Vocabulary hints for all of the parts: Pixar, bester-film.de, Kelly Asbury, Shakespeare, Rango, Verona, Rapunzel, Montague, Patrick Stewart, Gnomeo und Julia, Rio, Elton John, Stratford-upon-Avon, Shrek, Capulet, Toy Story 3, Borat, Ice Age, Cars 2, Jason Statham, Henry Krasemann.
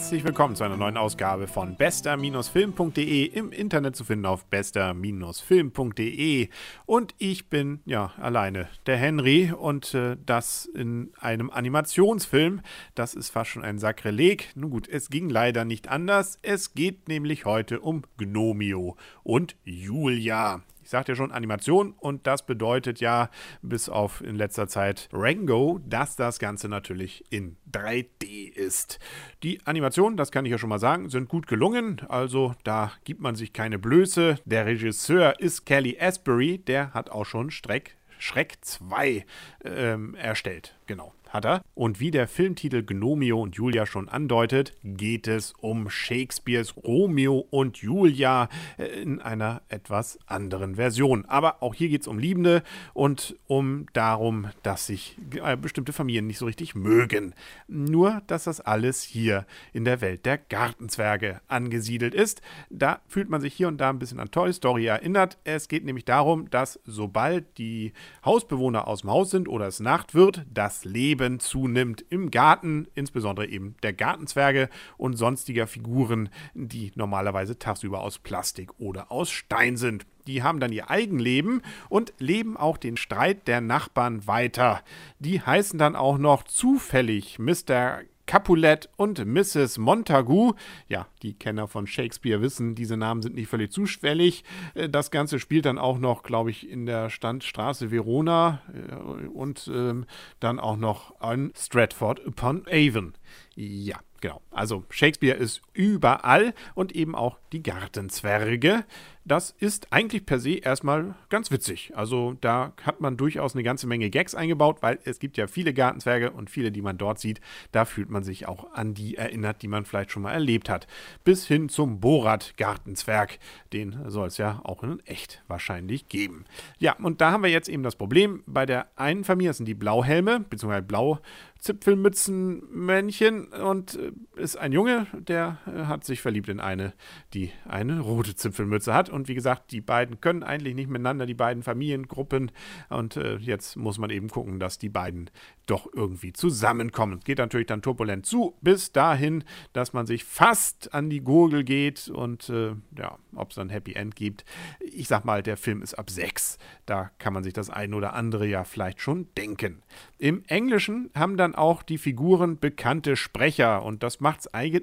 Herzlich willkommen zu einer neuen Ausgabe von bester-film.de, im Internet zu finden auf bester-film.de. Und ich bin, ja, alleine, der Henry, und das in einem Animationsfilm. Das ist fast schon ein Sakrileg. Nun gut, es ging leider nicht anders. Es geht nämlich heute um Gnomeo und Julia. Ich sagte ja schon, Animation, und das bedeutet ja, bis auf in letzter Zeit Rango, dass das Ganze natürlich in 3D ist. Die Animationen, das kann ich ja schon mal sagen, sind gut gelungen, also da gibt man sich keine Blöße. Der Regisseur ist Kelly Asbury, der hat auch schon Shrek 2 erstellt, genau. Hat er. Und wie der Filmtitel Gnomeo und Julia schon andeutet, geht es um Shakespeares Romeo und Julia in einer etwas anderen Version. Aber auch hier geht es um Liebende und um darum, dass sich bestimmte Familien nicht so richtig mögen. Nur, dass das alles hier in der Welt der Gartenzwerge angesiedelt ist. Da fühlt man sich hier und da ein bisschen an Toy Story erinnert. Es geht nämlich darum, dass sobald die Hausbewohner aus dem Haus sind oder es Nacht wird, das Leben zunimmt im Garten, insbesondere eben der Gartenzwerge und sonstiger Figuren, die normalerweise tagsüber aus Plastik oder aus Stein sind. Die haben dann ihr Eigenleben und leben auch den Streit der Nachbarn weiter. Die heißen dann auch noch zufällig Mr. Capulet und Mrs. Montague. Ja, die Kenner von Shakespeare wissen, diese Namen sind nicht völlig zufällig. Das Ganze spielt dann auch noch, glaube ich, in der Standstraße Verona und dann auch noch an Stratford-upon-Avon. Ja, genau. Also Shakespeare ist überall und eben auch die Gartenzwerge. Das ist eigentlich per se erstmal ganz witzig. Also da hat man durchaus eine ganze Menge Gags eingebaut, weil es gibt ja viele Gartenzwerge und viele, die man dort sieht, da fühlt man sich auch an die erinnert, die man vielleicht schon mal erlebt hat. Bis hin zum Borat-Gartenzwerg. Den soll es ja auch in echt wahrscheinlich geben. Ja, und da haben wir jetzt eben das Problem. Bei der einen Familie sind die Blauhelme, beziehungsweise Blauzipfelmützenmännchen, und ist ein Junge, der hat sich verliebt in eine, die eine rote Zipfelmütze hat. Und wie gesagt, die beiden können eigentlich nicht miteinander, die beiden Familiengruppen. Und jetzt muss man eben gucken, dass die beiden doch irgendwie zusammenkommen. Geht natürlich dann turbulent zu, bis dahin, dass man sich fast an die Gurgel geht. Und ja, ob es dann Happy End gibt. Ich sag mal, der Film ist ab 6. Da kann man sich das ein oder andere ja vielleicht schon denken. Im Englischen haben dann auch die Figuren bekannte Sprecher. Und das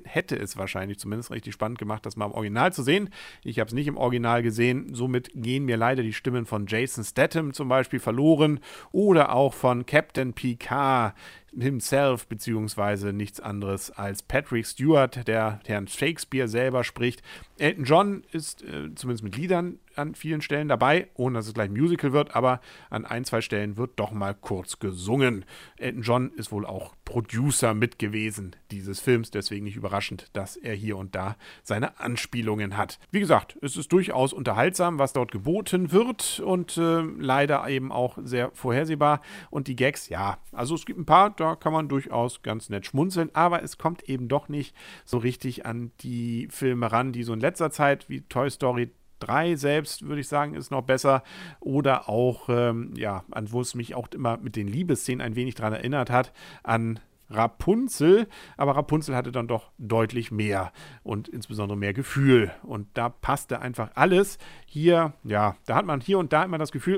hätte es wahrscheinlich zumindest richtig spannend gemacht, das mal im Original zu sehen. Ich habe es nicht im Original gesehen. Somit gehen mir leider die Stimmen von Jason Statham zum Beispiel verloren oder auch von Captain Picard himself, beziehungsweise nichts anderes als Patrick Stewart, der Herrn Shakespeare selber spricht. Elton John ist zumindest mit Liedern an vielen Stellen dabei, ohne dass es gleich ein Musical wird, aber an ein, zwei Stellen wird doch mal kurz gesungen. Elton John ist wohl auch Producer mit gewesen dieses Films, deswegen nicht überraschend, dass er hier und da seine Anspielungen hat. Wie gesagt, es ist durchaus unterhaltsam, was dort geboten wird, und leider eben auch sehr vorhersehbar. Und die Gags, ja, also es gibt ein paar, da kann man durchaus ganz nett schmunzeln, aber es kommt eben doch nicht so richtig an die Filme ran, die so in letzter Zeit, wie Toy Story 3 selbst, würde ich sagen, ist noch besser, oder auch, ja, an wo es mich auch immer mit den Liebesszenen ein wenig daran erinnert hat, an Rapunzel, aber Rapunzel hatte dann doch deutlich mehr und insbesondere mehr Gefühl, und da passte einfach alles. Hier, ja, da hat man hier und da immer das Gefühl,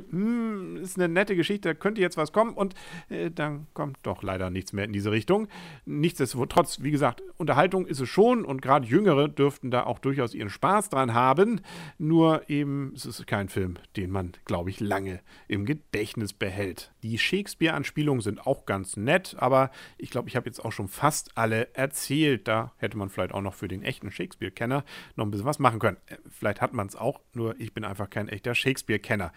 ist eine nette Geschichte, da könnte jetzt was kommen, und dann kommt doch leider nichts mehr in diese Richtung. Nichtsdestotrotz, wie gesagt, Unterhaltung ist es schon, und gerade Jüngere dürften da auch durchaus ihren Spaß dran haben, nur eben, es ist kein Film, den man, glaube ich, lange im Gedächtnis behält. Die Shakespeare-Anspielungen sind auch ganz nett, aber ich glaube, ich habe jetzt auch schon fast alle erzählt. Da hätte man vielleicht auch noch für den echten Shakespeare-Kenner noch ein bisschen was machen können. Vielleicht hat man es auch, nur ich bin einfach kein echter Shakespeare-Kenner.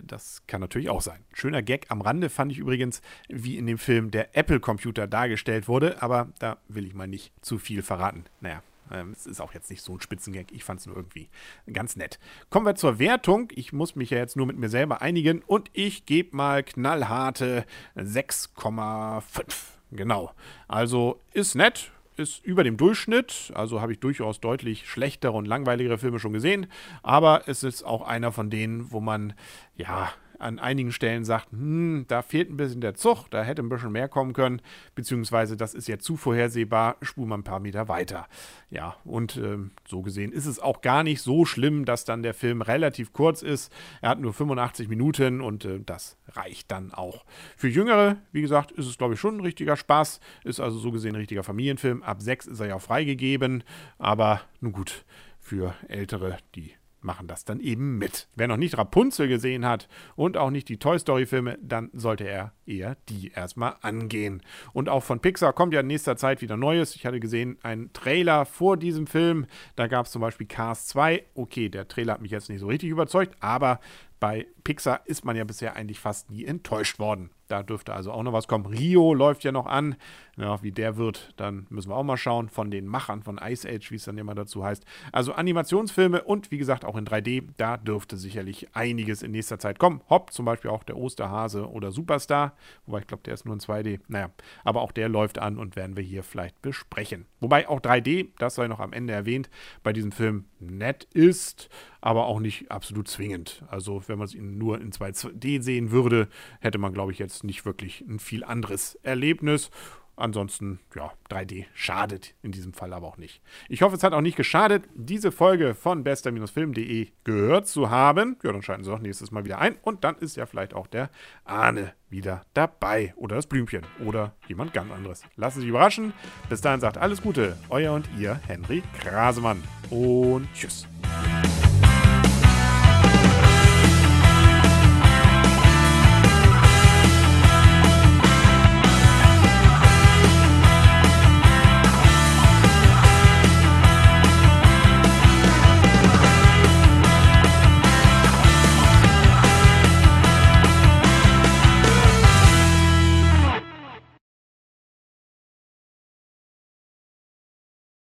Das kann natürlich auch sein. Schöner Gag am Rande fand ich übrigens, wie in dem Film der Apple-Computer dargestellt wurde. Aber da will ich mal nicht zu viel verraten. Naja. Es ist auch jetzt nicht so ein Spitzengag, ich fand es nur irgendwie ganz nett. Kommen wir zur Wertung. Ich muss mich ja jetzt nur mit mir selber einigen, und ich gebe mal knallharte 6,5. Genau, also ist nett, ist über dem Durchschnitt, also habe ich durchaus deutlich schlechtere und langweiligere Filme schon gesehen, aber es ist auch einer von denen, wo man, ja, an einigen Stellen sagt, da fehlt ein bisschen der Zug, da hätte ein bisschen mehr kommen können, beziehungsweise das ist ja zu vorhersehbar, spulen wir ein paar Meter weiter. Ja, und so gesehen ist es auch gar nicht so schlimm, dass dann der Film relativ kurz ist. Er hat nur 85 Minuten und das reicht dann auch. Für Jüngere, wie gesagt, ist es, glaube ich, schon ein richtiger Spaß, ist also so gesehen ein richtiger Familienfilm. Ab 6 ist er ja auch freigegeben, aber nun gut, für Ältere, die machen das dann eben mit. Wer noch nicht Rapunzel gesehen hat und auch nicht die Toy Story Filme, dann sollte er eher die erstmal angehen. Und auch von Pixar kommt ja in nächster Zeit wieder Neues. Ich hatte gesehen einen Trailer vor diesem Film. Da gab es zum Beispiel Cars 2. Okay, der Trailer hat mich jetzt nicht so richtig überzeugt, aber bei Pixar ist man ja bisher eigentlich fast nie enttäuscht worden. Da dürfte also auch noch was kommen. Rio läuft ja noch an. Ja, wie der wird, dann müssen wir auch mal schauen. Von den Machern von Ice Age, wie es dann immer dazu heißt. Also Animationsfilme und wie gesagt auch in 3D. Da dürfte sicherlich einiges in nächster Zeit kommen. Hopp, zum Beispiel auch der Osterhase oder Superstar. Wobei ich glaube, der ist nur in 2D. Naja, aber auch der läuft an und werden wir hier vielleicht besprechen. Wobei auch 3D, das sei noch am Ende erwähnt, bei diesem Film nett ist, aber auch nicht absolut zwingend. Also wenn man es nur in 2D sehen würde, hätte man, glaube ich, jetzt nicht wirklich ein viel anderes Erlebnis. Ansonsten, ja, 3D schadet in diesem Fall aber auch nicht. Ich hoffe, es hat auch nicht geschadet, diese Folge von bester-film.de gehört zu haben. Ja, dann schalten Sie doch nächstes Mal wieder ein und dann ist ja vielleicht auch der Arne wieder dabei oder das Blümchen oder jemand ganz anderes. Lassen Sie sich überraschen. Bis dahin sagt alles Gute, euer und ihr Henry Krasemann und tschüss.